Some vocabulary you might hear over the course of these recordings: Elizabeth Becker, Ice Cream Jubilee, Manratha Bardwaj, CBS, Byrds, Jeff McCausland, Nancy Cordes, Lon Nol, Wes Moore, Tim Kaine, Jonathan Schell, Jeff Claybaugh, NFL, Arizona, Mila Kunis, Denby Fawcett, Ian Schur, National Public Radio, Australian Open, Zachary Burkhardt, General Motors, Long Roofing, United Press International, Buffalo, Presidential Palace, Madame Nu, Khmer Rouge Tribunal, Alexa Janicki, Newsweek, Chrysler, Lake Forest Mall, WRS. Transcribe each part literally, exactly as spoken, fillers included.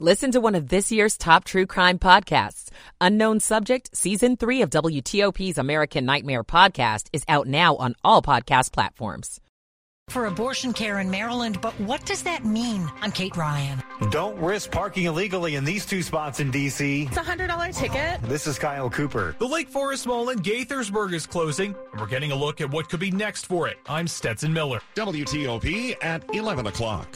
Listen to one of this year's top true crime podcasts. Unknown Subject, Season three of W T O P's American Nightmare podcast is out now on all podcast platforms. For abortion care in Maryland, but what does that mean? I'm Kate Ryan. Don't risk parking illegally in these two spots in D C It's a one hundred dollars ticket. This is Kyle Cooper. The Lake Forest Mall in Gaithersburg is closing, and we're getting a look at what could be next for it. I'm Stetson Miller. W T O P at eleven o'clock.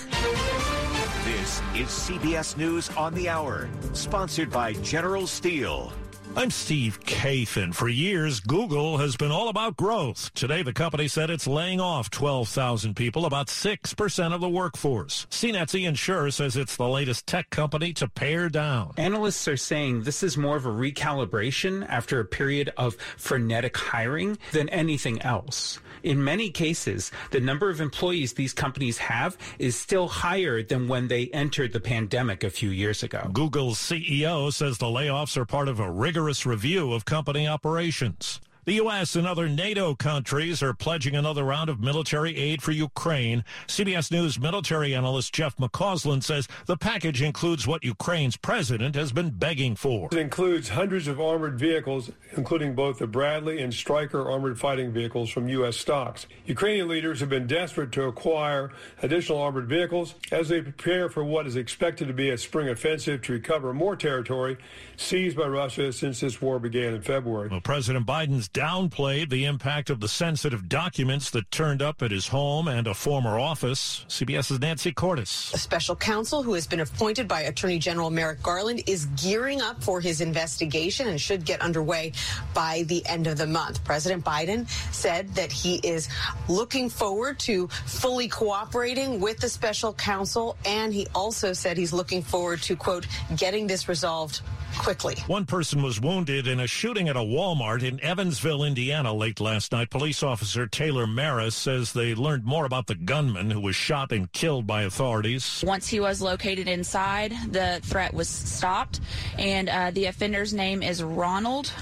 This is C B S News on the Hour, sponsored by General Steel. I'm Steve Kathan. For years, Google has been all about growth. Today, the company said it's laying off twelve thousand people, about six percent of the workforce. C NET's Ian Schur says it's the latest tech company to pare down. Analysts are saying this is more of a recalibration after a period of frenetic hiring than anything else. In many cases, the number of employees these companies have is still higher than when they entered the pandemic a few years ago. Google's C E O says the layoffs are part of a rigorous review of company operations. The U S and other NATO countries are pledging another round of military aid for Ukraine. C B S News military analyst Jeff McCausland says the package includes what Ukraine's president has been begging for. It includes hundreds of armored vehicles, including both the Bradley and Stryker armored fighting vehicles from U S stocks. Ukrainian leaders have been desperate to acquire additional armored vehicles as they prepare for what is expected to be a spring offensive to recover more territory seized by Russia since this war began in February. Well, President Biden's downplayed the impact of the sensitive documents that turned up at his home and a former office. CBS's Nancy Cordes. A special counsel who has been appointed by Attorney General Merrick Garland is gearing up for his investigation and should get underway by the end of the month. President Biden said that he is looking forward to fully cooperating with the special counsel, and he also said he's looking forward to, quote, getting this resolved quickly. One person was wounded in a shooting at a Walmart in Evansville, Indiana, late last night. Police officer Taylor Maris says they learned more about the gunman who was shot and killed by authorities. Once he was located inside, the threat was stopped, and uh, the offender's name is Ronald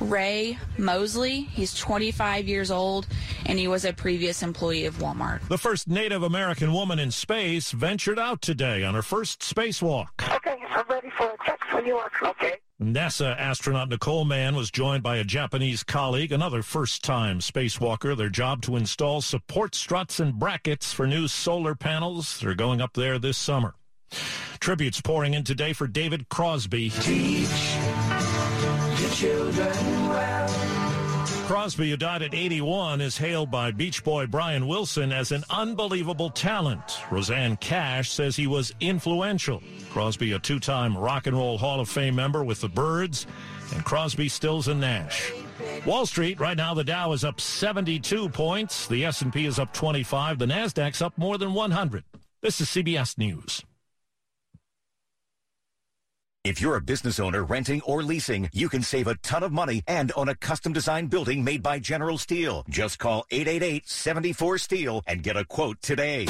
Ray Mosley. He's twenty-five years old, and he was a previous employee of Walmart. The first Native American woman in space ventured out today on her first spacewalk. Okay, I'm ready for a text when you are. Okay. NASA astronaut Nicole Mann was joined by a Japanese colleague, another first-time spacewalker. Their job to install support struts and brackets for new solar panels. They're going up there this summer. Tributes pouring in today for David Crosby. Teach your children well. Crosby, who died at eighty-one, is hailed by Beach Boy Brian Wilson as an unbelievable talent. Roseanne Cash says he was influential. Crosby, a two-time Rock and Roll Hall of Fame member with the Byrds, and Crosby, Stills and Nash. Wall Street, right now the Dow is up seventy-two points. The S and P is up twenty-five. The Nasdaq's up more than one hundred. This is C B S News. If you're a business owner renting or leasing, you can save a ton of money and own a custom-designed building made by General Steel. Just call eight eight eight, seven four, STEEL and get a quote today.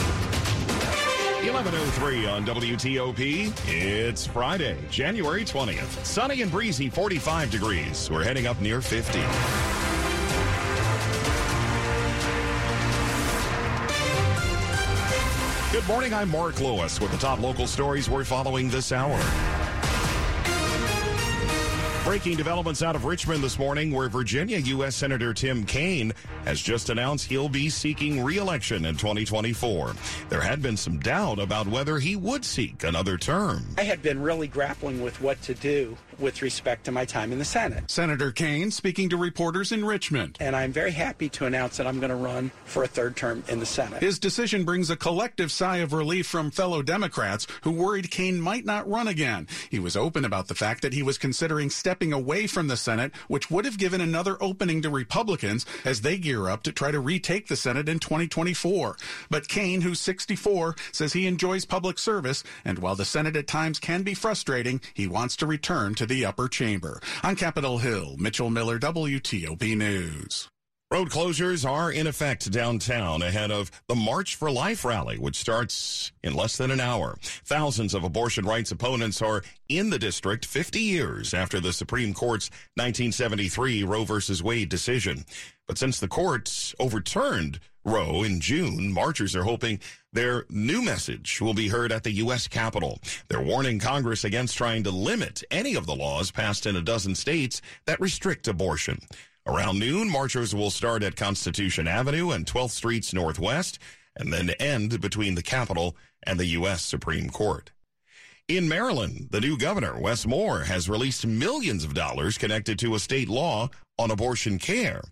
eleven oh three on W T O P. It's Friday, January twentieth. Sunny and breezy, forty-five degrees. We're heading up near fifty. Good morning, I'm Mark Lewis with the top local stories we're following this hour. Breaking developments out of Richmond this morning, where Virginia U S Senator Tim Kaine has just announced he'll be seeking re-election in twenty twenty-four. There had been some doubt about whether he would seek another term. I had been really grappling with what to do with respect to my time in the Senate. Senator Kaine speaking to reporters in Richmond. And I'm very happy to announce that I'm going to run for a third term in the Senate. His decision brings a collective sigh of relief from fellow Democrats who worried Kaine might not run again. He was open about the fact that he was considering stepping away from the Senate, which would have given another opening to Republicans as they gear up to try to retake the Senate in twenty twenty-four. But Kaine, who's sixty-four, says he enjoys public service, and while the Senate at times can be frustrating, he wants to return to the upper chamber. On Capitol Hill, Mitchell Miller, W T O P News. Road closures are in effect downtown ahead of the March for Life rally, which starts in less than an hour. Thousands of abortion rights opponents are in the district fifty years after the Supreme Court's nineteen seventy-three Roe v. Wade decision. But since the court overturned Roe in June, marchers are hoping their new message will be heard at the U S Capitol. They're warning Congress against trying to limit any of the laws passed in a dozen states that restrict abortion. Around noon, marchers will start at Constitution Avenue and twelfth Streets Northwest, and then end between the Capitol and the U S Supreme Court. In Maryland, the new governor, Wes Moore, has released millions of dollars connected to a state law on abortion care.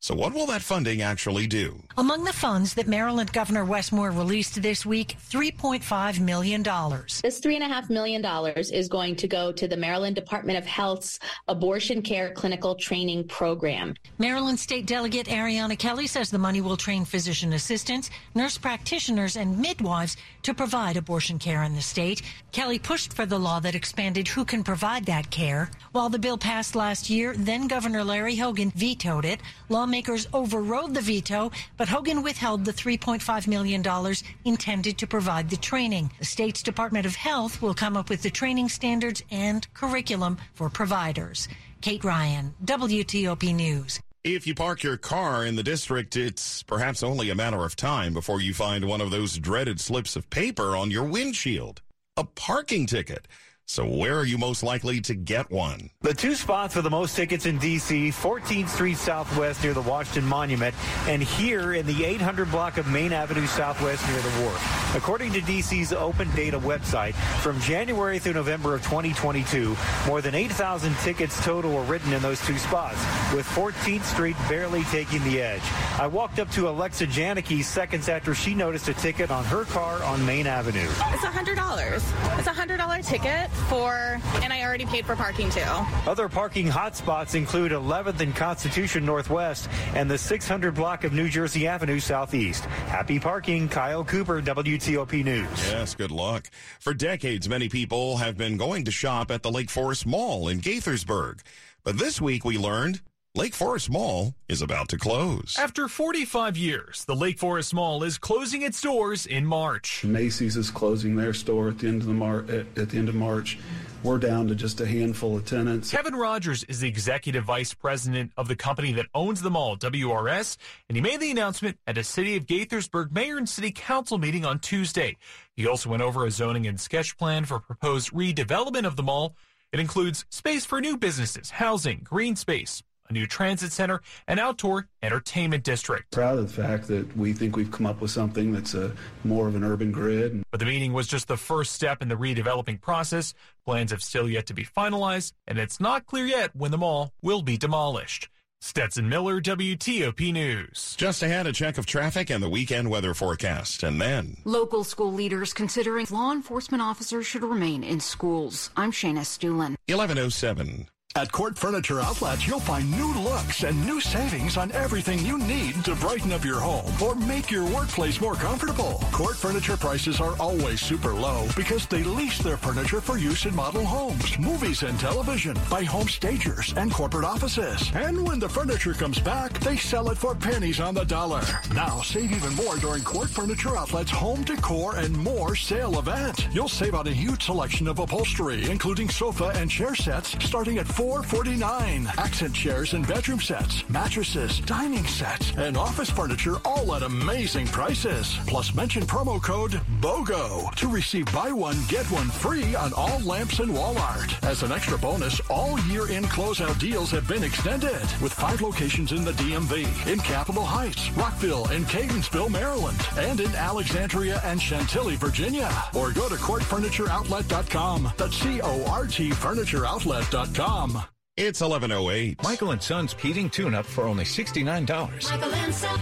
So what will that funding actually do? Among the funds that Maryland Governor Wes Moore released this week, three point five million dollars. This three point five million dollars is going to go to the Maryland Department of Health's Abortion Care Clinical Training Program. Maryland State Delegate Ariana Kelly says the money will train physician assistants, nurse practitioners, and midwives to provide abortion care in the state. Kelly pushed for the law that expanded who can provide that care. While the bill passed last year, then-Governor Larry Hogan vetoed it. Lawmakers Lawmakers overrode the veto, but Hogan withheld the three point five million dollars intended to provide the training. The state's Department of Health will come up with the training standards and curriculum for providers. Kate Ryan, W T O P News. If you park your car in the district, it's perhaps only a matter of time before you find one of those dreaded slips of paper on your windshield, a parking ticket. So where are you most likely to get one? The two spots for the most tickets in D C, fourteenth Street Southwest near the Washington Monument, and here in the eight hundred block of Main Avenue Southwest near the Wharf. According to D C's Open Data website, from January through November of twenty twenty-two, more than eight thousand tickets total were written in those two spots, with fourteenth Street barely taking the edge. I walked up to Alexa Janicki seconds after she noticed a ticket on her car on Main Avenue. It's one hundred dollars. It's a one hundred dollars ticket. For, and I already paid for parking too. Other parking hotspots include eleventh and Constitution Northwest and the six hundred block of New Jersey Avenue Southeast. Happy parking. Kyle Cooper, W T O P News. Yes, good luck. For decades, many people have been going to shop at the Lake Forest Mall in Gaithersburg. But this week we learned Lake Forest Mall is about to close. After forty-five years, the Lake Forest Mall is closing its doors in March. Macy's is closing their store at the end of the Mar- at the end of March. We're down to just a handful of tenants. Kevin Rogers is the executive vice president of the company that owns the mall, W R S, and he made the announcement at a City of Gaithersburg Mayor and City Council meeting on Tuesday. He also went over a zoning and sketch plan for proposed redevelopment of the mall. It includes space for new businesses, housing, green space, a new transit center, and outdoor entertainment district. Proud of the fact that we think we've come up with something that's a more of an urban grid. But the meeting was just the first step in the redeveloping process. Plans have still yet to be finalized, and it's not clear yet when the mall will be demolished. Stetson Miller, W T O P News. Just ahead, a check of traffic and the weekend weather forecast, and then local school leaders considering law enforcement officers should remain in schools. I'm Shana Stulen. eleven oh seven. At Court Furniture Outlets, you'll find new looks and new savings on everything you need to brighten up your home or make your workplace more comfortable. Court Furniture prices are always super low because they lease their furniture for use in model homes, movies and television, by home stagers and corporate offices. And when the furniture comes back, they sell it for pennies on the dollar. Now save even more during Court Furniture Outlets' Home Decor and More sale event. You'll save on a huge selection of upholstery, including sofa and chair sets, starting at four forty-nine. Accent chairs and bedroom sets, mattresses, dining sets, and office furniture, all at amazing prices. Plus, mention promo code BOGO to receive buy one, get one free on all lamps and wall art. As an extra bonus, all year-end closeout deals have been extended with five locations in the D M V, in Capitol Heights, Rockville, and Catonsville, Maryland, and in Alexandria and Chantilly, Virginia. Or go to court furniture outlet dot com. That's C O R T furniture outlet dot com. It's eleven oh eight. Michael and Sons heating tune-up for only sixty-nine dollars. Michael and Sons.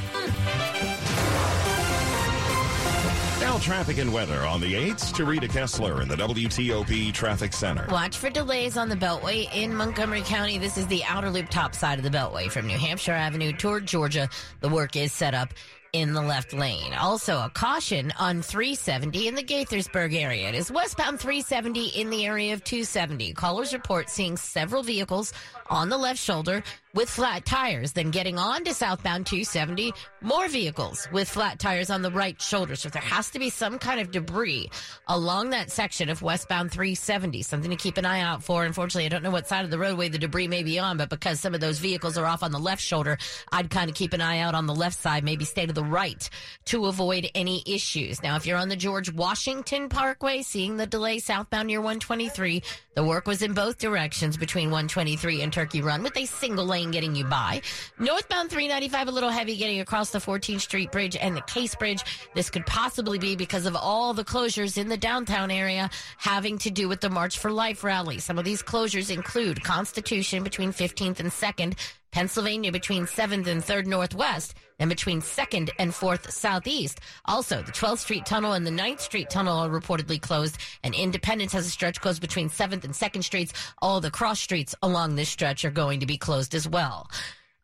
Now traffic and weather on the eights to Rita Kessler in the W T O P Traffic Center. Watch for delays on the Beltway in Montgomery County. This is the outer loop top side of the Beltway from New Hampshire Avenue toward Georgia. The work is set up in the left lane. Also, a caution on three seventy in the Gaithersburg area. It is westbound three seventy in the area of two seventy. Callers report seeing several vehicles on the left shoulder with flat tires. Then getting on to southbound two seventy, more vehicles with flat tires on the right shoulder. So there has to be some kind of debris along that section of westbound three seventy. Something to keep an eye out for. Unfortunately, I don't know what side of the roadway the debris may be on, but because some of those vehicles are off on the left shoulder, I'd kind of keep an eye out on the left side, maybe stay to the right to avoid any issues. Now, if you're on the George Washington Parkway, seeing the delay southbound near one twenty-three, the work was in both directions between one twenty-three and Turkey Run, with a single lane getting you by. Northbound three ninety-five, a little heavy getting across the fourteenth Street Bridge and the Case Bridge. This could possibly be because of all the closures in the downtown area having to do with the March for Life rally. Some of these closures include Constitution between fifteenth and second, Pennsylvania between seventh and third Northwest, and between second and fourth Southeast. Also, the twelfth Street Tunnel and the ninth Street Tunnel are reportedly closed, and Independence has a stretch closed between seventh and second Streets. All the cross streets along this stretch are going to be closed as well.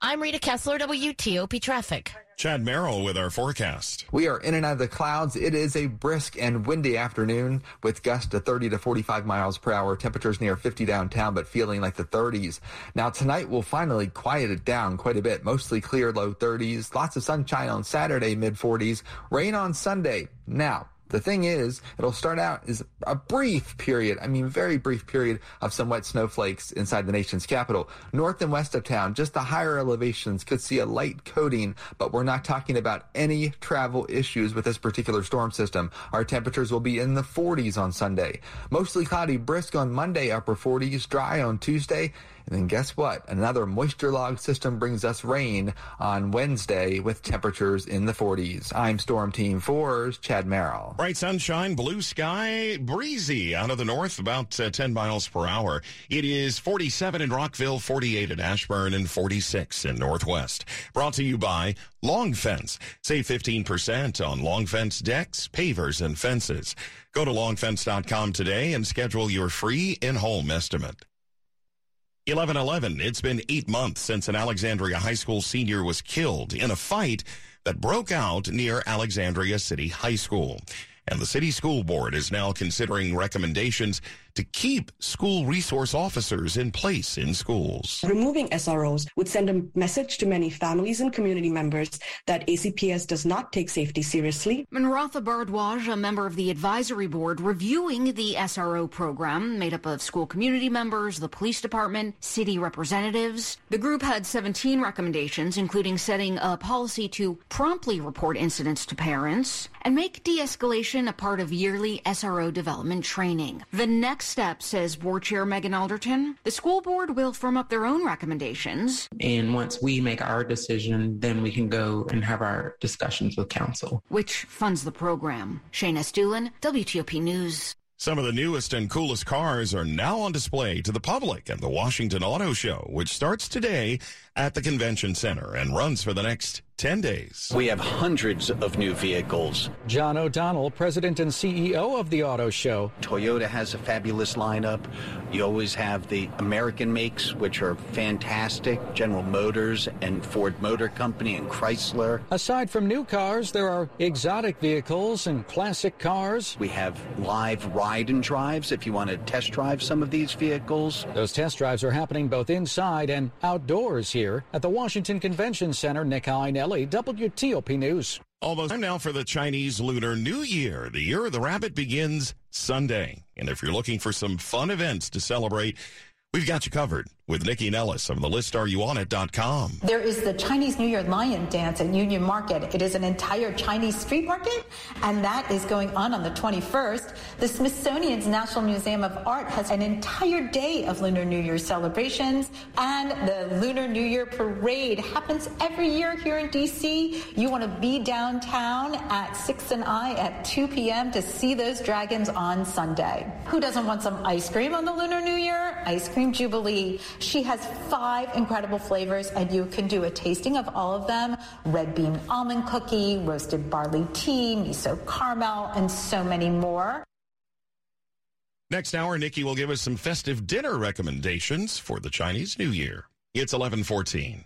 I'm Rita Kessler, W T O P Traffic. Chad Merrill with our forecast. We are in and out of the clouds. It is a brisk and windy afternoon with gusts to thirty to forty-five miles per hour. Temperatures near fifty downtown, but feeling like the thirties. Now, tonight will finally quiet it down quite a bit. Mostly clear, low thirties. Lots of sunshine on Saturday, mid-forties. Rain on Sunday. Now, the thing is, it'll start out as a brief period, I mean very brief period, of some wet snowflakes inside the nation's capital. North and west of town, just the higher elevations could see a light coating, but we're not talking about any travel issues with this particular storm system. Our temperatures will be in the forties on Sunday. Mostly cloudy, brisk on Monday, upper forties, dry on Tuesday. And then guess what? Another moisture log system brings us rain on Wednesday with temperatures in the forties. I'm Storm Team four's Chad Merrill. Bright sunshine, blue sky, breezy out of the north, about uh, ten miles per hour. It is forty-seven in Rockville, forty-eight in Ashburn, and forty-six in Northwest. Brought to you by Long Fence. Save fifteen percent on Long Fence decks, pavers, and fences. Go to long fence dot com today and schedule your free in-home estimate. eleven eleven, it's been eight months since an Alexandria High School senior was killed in a fight that broke out near Alexandria City High School. And the city school board is now considering recommendations to keep school resource officers in place in schools. Removing S R Os would send a message to many families and community members that A C P S does not take safety seriously. Manratha Bardwaj, a member of the advisory board reviewing the S R O program, made up of school community members, the police department, city representatives. The group had seventeen recommendations, including setting a policy to promptly report incidents to parents and make de-escalation a part of yearly S R O development training. The next step, says Board Chair Megan Alderton, the school board will firm up their own recommendations. And once we make our decision, then we can go and have our discussions with council, which funds the program. Shayna Stulen, W T O P News. Some of the newest and coolest cars are now on display to the public at the Washington Auto Show, which starts today at the Convention Center and runs for the next ten days. We have hundreds of new vehicles. John O'Donnell, president and C E O of the Auto Show. Toyota has a fabulous lineup. You always have the American makes, which are fantastic. General Motors and Ford Motor Company and Chrysler. Aside from new cars, there are exotic vehicles and classic cars. We have live ride and drives if you want to test drive some of these vehicles. Those test drives are happening both inside and outdoors here at the Washington Convention Center. Nick Einell, W T O P News. Almost time now for the Chinese Lunar New Year. The Year of the Rabbit begins Sunday. And if you're looking for some fun events to celebrate, we've got you covered with Nikki Nellis of the list are you on it dot com. There is the Chinese New Year Lion Dance at Union Market. It is an entire Chinese street market, and that is going on on the twenty-first. The Smithsonian's National Museum of Art has an entire day of Lunar New Year celebrations, and the Lunar New Year Parade happens every year here in D C. You want to be downtown at six and I at two p.m. to see those dragons on Sunday. Who doesn't want some ice cream on the Lunar New Year? Ice cream Jubilee. She has five incredible flavors, and you can do a tasting of all of them. Red bean almond cookie, roasted barley tea, miso caramel, and so many more. Next hour, Nikki will give us some festive dinner recommendations for the Chinese New Year. It's eleven fourteen.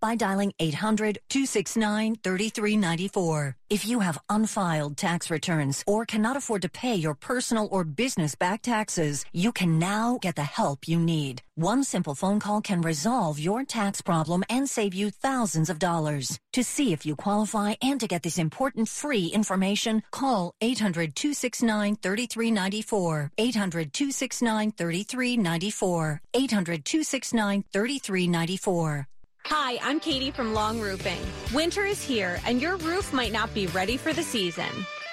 by dialing eight hundred, two six nine, three three nine four. If you have unfiled tax returns or cannot afford to pay your personal or business back taxes, you can now get the help you need. One simple phone call can resolve your tax problem and save you thousands of dollars. To see if you qualify and to get this important free information, call eight hundred, two six nine, three three nine four, eight hundred, two six nine, three three nine four, eight hundred, two six nine, three three nine four. Hi, I'm Katie from Long Roofing. Winter is here, and your roof might not be ready for the season.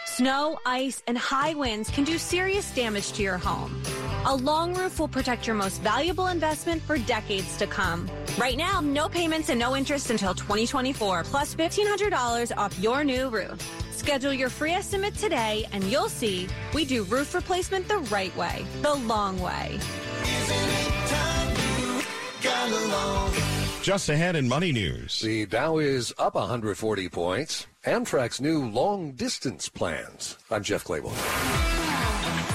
Snow, ice, and high winds can do serious damage to your home. A long roof will protect your most valuable investment for decades to come. Right now, no payments and no interest until twenty twenty-four, plus fifteen hundred dollars off your new roof. Schedule your free estimate today, and you'll see we do roof replacement the right way, the long way. Isn't it time you got along? Just ahead in Money News. The Dow is up one hundred forty points. Amtrak's new long-distance plans. I'm Jeff Clable.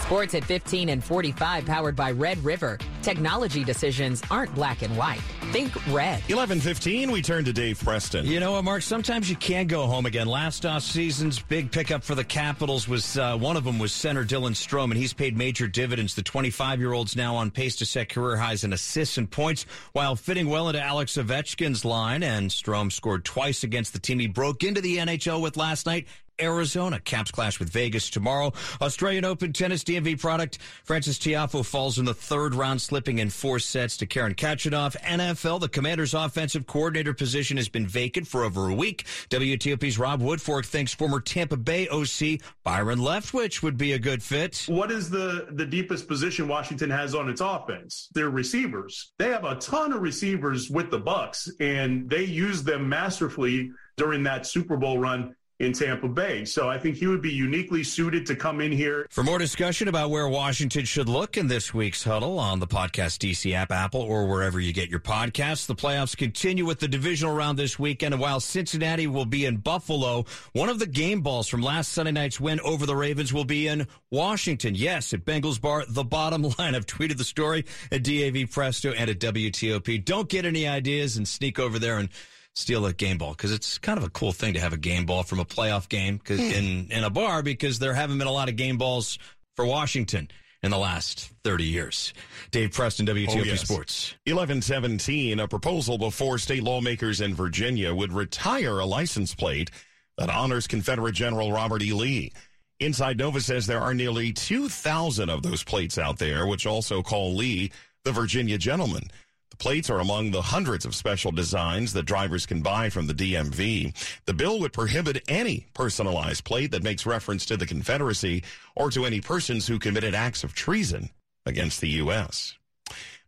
Sports at fifteen and forty-five, powered by Red River. Technology decisions aren't black and white. Think red. eleven fifteen, we turn to Dave Preston. You know what, Mark? Sometimes you can't go home again. Last offseason's big pickup for the Capitals was, uh, one of them was center Dylan Strome, and he's paid major dividends. The twenty-five-year-old's now on pace to set career highs in assists and points, while fitting well into Alex Ovechkin's line, and Strome scored twice against the team he broke into the N H L with last night. Arizona. Caps clash with Vegas tomorrow. Australian Open tennis D M V product. Francis Tiafoe falls in the third round, slipping in four sets to Karen Khachanov. N F L, the Commanders' offensive coordinator position has been vacant for over a week. W T O P's Rob Woodfork thinks former Tampa Bay O C Byron Leftwich would be a good fit. What is the, the deepest position Washington has on its offense? Their receivers. They have a ton of receivers with the Bucks, and they use them masterfully during that Super Bowl run in Tampa Bay. So I think he would be uniquely suited to come in here. For more discussion about where Washington should look in this week's huddle on the Podcast D C app, Apple, or wherever you get your podcasts, the playoffs continue with the divisional round this weekend. And while Cincinnati will be in Buffalo, one of the game balls from last Sunday night's win over the Ravens will be in Washington. Yes, at Bengals Bar, the bottom line. I've tweeted the story at D A V Presto and at W T O P. Don't get any ideas and sneak over there and steal a game ball, because it's kind of a cool thing to have a game ball from a playoff game cause in, in a bar, because there haven't been a lot of game balls for Washington in the last thirty years. Dave Preston, W T O P oh, yes. Sports. eleven seventeen, a proposal before state lawmakers in Virginia would retire a license plate that honors Confederate General Robert E. Lee. Inside Nova says there are nearly two thousand of those plates out there, which also call Lee the Virginia gentleman. The plates are among the hundreds of special designs that drivers can buy from the D M V. The bill would prohibit any personalized plate that makes reference to the Confederacy or to any persons who committed acts of treason against the U S.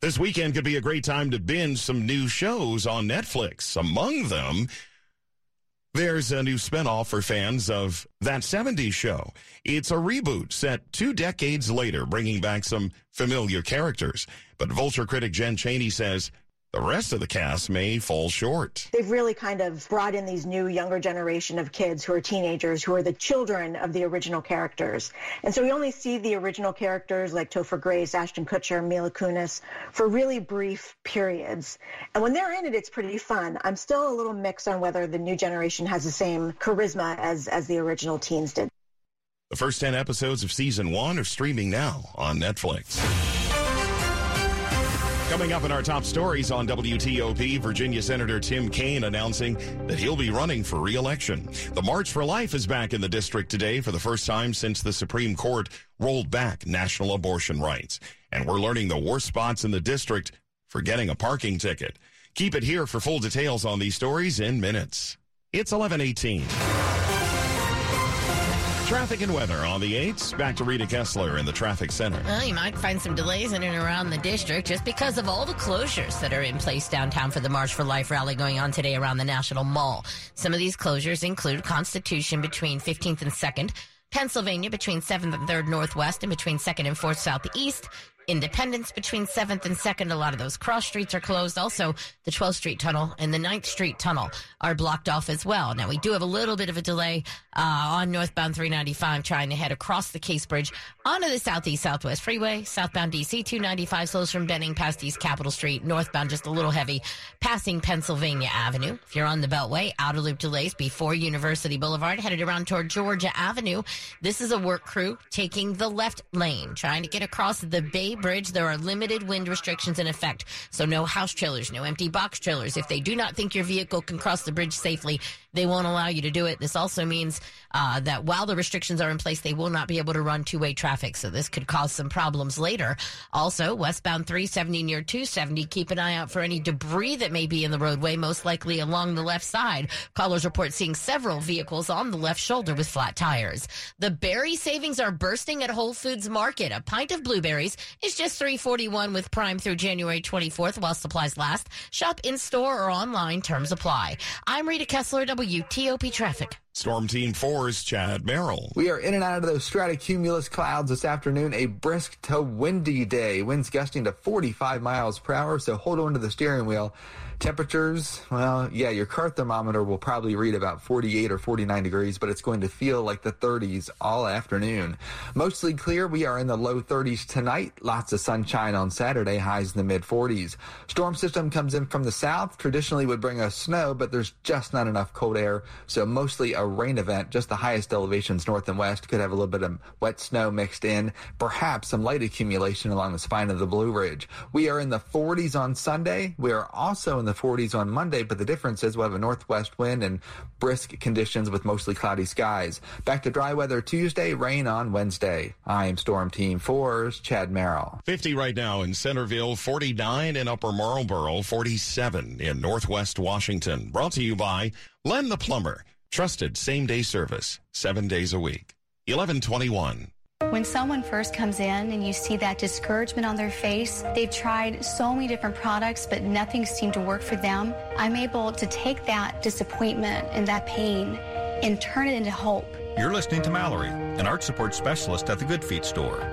This weekend could be a great time to binge some new shows on Netflix. Among them, there's a new spinoff for fans of That seventies Show. It's a reboot set two decades later, bringing back some familiar characters. But Vulture critic Jen Chaney says the rest of the cast may fall short. They've really kind of brought in these new younger generation of kids who are teenagers, who are the children of the original characters. And so we only see the original characters like Topher Grace, Ashton Kutcher, Mila Kunis for really brief periods. And when they're in it, it's pretty fun. I'm still a little mixed on whether the new generation has the same charisma as, as the original teens did. The first ten episodes of season one are streaming now on Netflix. Coming up in our top stories on W T O P, Virginia Senator Tim Kaine announcing that he'll be running for re-election. The March for Life is back in the district today for the first time since the Supreme Court rolled back national abortion rights. And we're learning the worst spots in the district for getting a parking ticket. Keep it here for full details on these stories in minutes. It's eleven eighteen. Traffic and weather on the eights. Back to Rita Kessler in the traffic center. Well, you might find some delays in and around the district just because of all the closures that are in place downtown for the March for Life rally going on today around the National Mall. Some of these closures include Constitution between fifteenth and second, Pennsylvania between seventh and third Northwest and between second and fourth Southeast, Independence between seventh and second. A lot of those cross streets are closed. Also, the twelfth Street Tunnel and the ninth Street Tunnel are blocked off as well. Now, we do have a little bit of a delay uh, on northbound three ninety-five trying to head across the Case Bridge onto the Southeast Southwest Freeway. Southbound D C two ninety-five slows from Benning past East Capitol Street. Northbound just a little heavy passing Pennsylvania Avenue. If you're on the Beltway, outer loop delays before University Boulevard headed around toward Georgia Avenue. This is a work crew taking the left lane trying to get across the Bay Bridge. There are limited wind restrictions in effect, so no house trailers, no empty box trailers. If they do not think your vehicle can cross the bridge safely, they won't allow you to do it. This also means uh, that while the restrictions are in place, they will not be able to run two-way traffic, so this could cause some problems later. Also, westbound three seventy near two seventy, keep an eye out for any debris that may be in the roadway, most likely along the left side. Callers report seeing several vehicles on the left shoulder with flat tires. The berry savings are bursting at Whole Foods Market. A pint of blueberries is just three forty-one with Prime through January twenty-fourth while supplies last. Shop in-store or online. Terms apply. I'm Rita Kessler, W T O P Traffic. Storm Team four's Chad Merrill. We are in and out of those stratocumulus clouds this afternoon. A brisk to windy day. Winds gusting to forty-five miles per hour, so hold on to the steering wheel. Temperatures, well, yeah, your car thermometer will probably read about forty-eight or forty-nine degrees, but it's going to feel like the thirties all afternoon. Mostly clear. We are in the low thirties tonight. Lots of sunshine on Saturday, highs in the mid-forties. Storm system comes in from the south. Traditionally would bring us snow, but there's just not enough cold air, so mostly a rain event. Just the highest elevations north and west could have a little bit of wet snow mixed in, perhaps some light accumulation along the spine of the Blue Ridge. We are in the forties on Sunday. We are also in the forties on Monday, but the difference is we'll have a northwest wind and brisk conditions with mostly cloudy skies. Back to dry weather Tuesday, rain on Wednesday. I'm Storm Team four's Chad Merrill. fifty right now in Centerville, forty-nine in Upper Marlboro, forty-seven in Northwest Washington. Brought to you by Len the Plumber. Trusted same-day service, seven days a week. eleven twenty-one. When someone first comes in and you see that discouragement on their face, they've tried so many different products, but nothing seemed to work for them. I'm able to take that disappointment and that pain and turn it into hope. You're listening to Mallory, an art support specialist at the Good Feet store.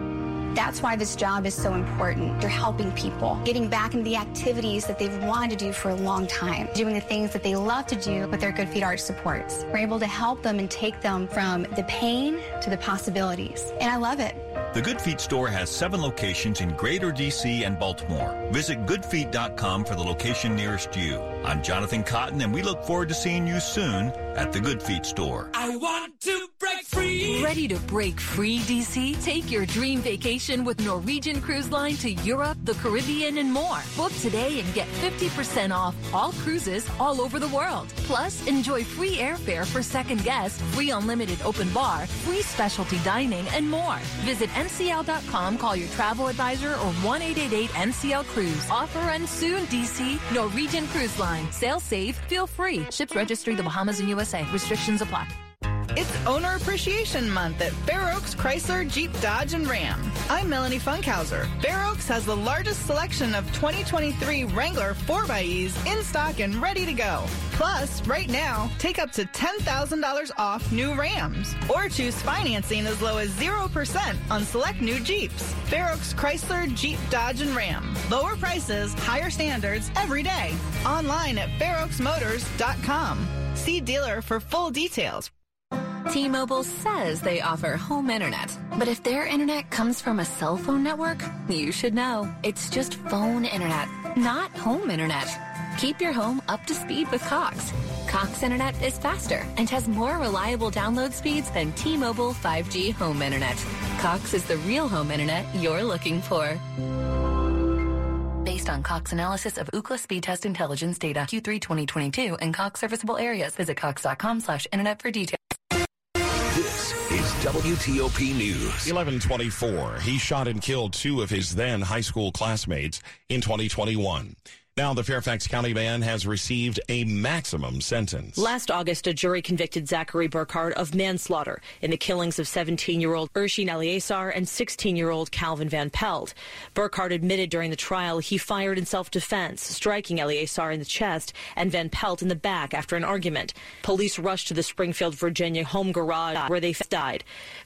That's why this job is so important. You're helping people, getting back into the activities that they've wanted to do for a long time, doing the things that they love to do with their Good Feet Arch supports. We're able to help them and take them from the pain to the possibilities, and I love it. The Good Feet store has seven locations in Greater D C and Baltimore. Visit good feet dot com for the location nearest you. I'm Jonathan Cotton, and we look forward to seeing you soon at the Good Feet store. I want to break free. Ready to break free, D C? Take your dream vacation with Norwegian Cruise Line to Europe, the Caribbean, and more. Book today and get fifty percent off all cruises all over the world. Plus, enjoy free airfare for second guests, free unlimited open bar, free specialty dining, and more. Visit M C L dot com, call your travel advisor, or one eight eight eight N C L Cruise. Offer ends soon, D C. Norwegian Cruise Line. Sail safe, feel free. Ships registry, the Bahamas and U S A. Restrictions apply. It's Owner Appreciation Month at Fair Oaks Chrysler Jeep Dodge and Ram. I'm Melanie Funkhauser. Fair Oaks has the largest selection of twenty twenty-three Wrangler four by E's in stock and ready to go. Plus, right now, take up to ten thousand dollars off new Rams or choose financing as low as zero percent on select new Jeeps. Fair Oaks Chrysler Jeep Dodge and Ram. Lower prices, higher standards every day. Online at fair oaks motors dot com. See dealer for full details. T-Mobile says they offer home internet, but if their internet comes from a cell phone network, you should know. It's just phone internet, not home internet. Keep your home up to speed with Cox. Cox internet is faster and has more reliable download speeds than T-Mobile five G home internet. Cox is the real home internet you're looking for. Based on on Cox analysis of Ookla speed test intelligence data. Q three twenty twenty-two and Cox serviceable areas. Visit cox.com slash internet for details. This is W T O P News. eleven twenty-four. He shot and killed two of his then high school classmates in twenty twenty-one. Now the Fairfax County man has received a maximum sentence. Last August, a jury convicted Zachary Burkhardt of manslaughter in the killings of seventeen-year-old Urshin Eliasar and sixteen-year-old Calvin Van Pelt. Burkhardt admitted during the trial he fired in self-defense, striking Eliasar in the chest and Van Pelt in the back after an argument. Police rushed to the Springfield, Virginia home garage where they died.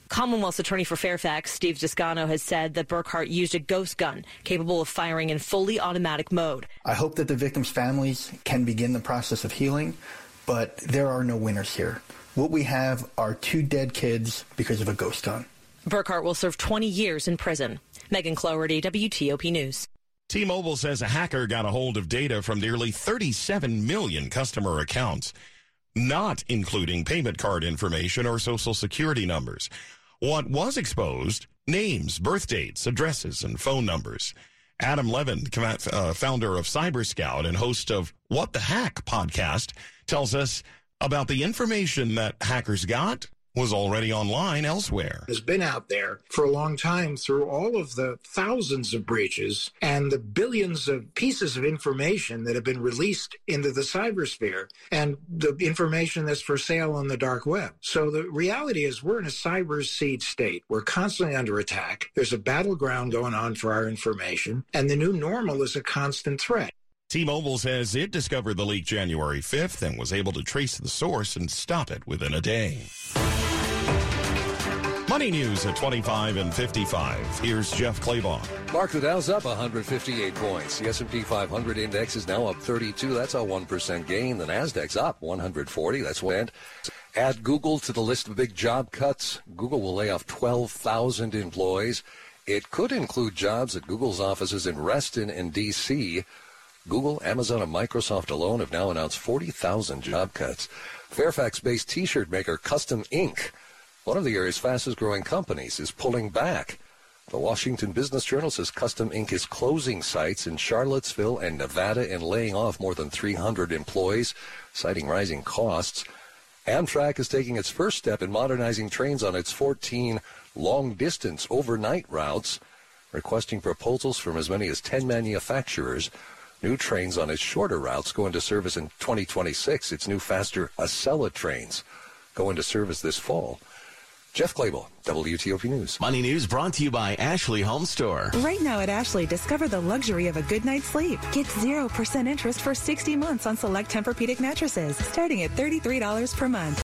Commonwealth's attorney for Fairfax, Steve Toscano, has said that Burkhardt used a ghost gun capable of firing in fully automatic mode. I hope that the victims' families can begin the process of healing, but there are no winners here. What we have are two dead kids because of a ghost gun. Burkhardt will serve twenty years in prison. Megan Cloherty, W T O P News. T-Mobile says a hacker got a hold of data from nearly thirty-seven million customer accounts, not including payment card information or social security numbers. What was exposed? Names, birth dates, addresses, and phone numbers. Adam Levin, uh, founder of Cyber Scout and host of What the Hack podcast, tells us about the information that hackers got was already online elsewhere. Has been out there for a long time through all of the thousands of breaches and the billions of pieces of information that have been released into the cybersphere and the information that's for sale on the dark web. So the reality is we're in a cyber siege state. We're constantly under attack. There's a battleground going on for our information, and the new normal is a constant threat. T-Mobile says it discovered the leak January fifth and was able to trace the source and stop it within a day. Money news at twenty-five and fifty-five. Here's Jeff Claybaugh. Mark, the Dow's up one hundred fifty-eight points. The S and P five hundred index is now up thirty-two. That's a one percent gain. The Nasdaq's up one hundred forty. That's what end. Add Google to the list of big job cuts. Google will lay off twelve thousand employees. It could include jobs at Google's offices in Reston and D C Google, Amazon, and Microsoft alone have now announced forty thousand job cuts. Fairfax-based T-shirt maker Custom Incorporated, one of the area's fastest-growing companies, is pulling back. The Washington Business Journal says Custom Incorporated is closing sites in Charlottesville and Nevada and laying off more than three hundred employees, citing rising costs. Amtrak is taking its first step in modernizing trains on its fourteen long-distance overnight routes, requesting proposals from as many as ten manufacturers. New trains on its shorter routes go into service in twenty twenty-six. Its new, faster Acela trains go into service this fall. Jeff Clable, W T O P News. Money News brought to you by Ashley Home Store. Right now at Ashley, discover the luxury of a good night's sleep. Get zero percent interest for sixty months on select Tempur-Pedic mattresses, starting at thirty-three dollars per month.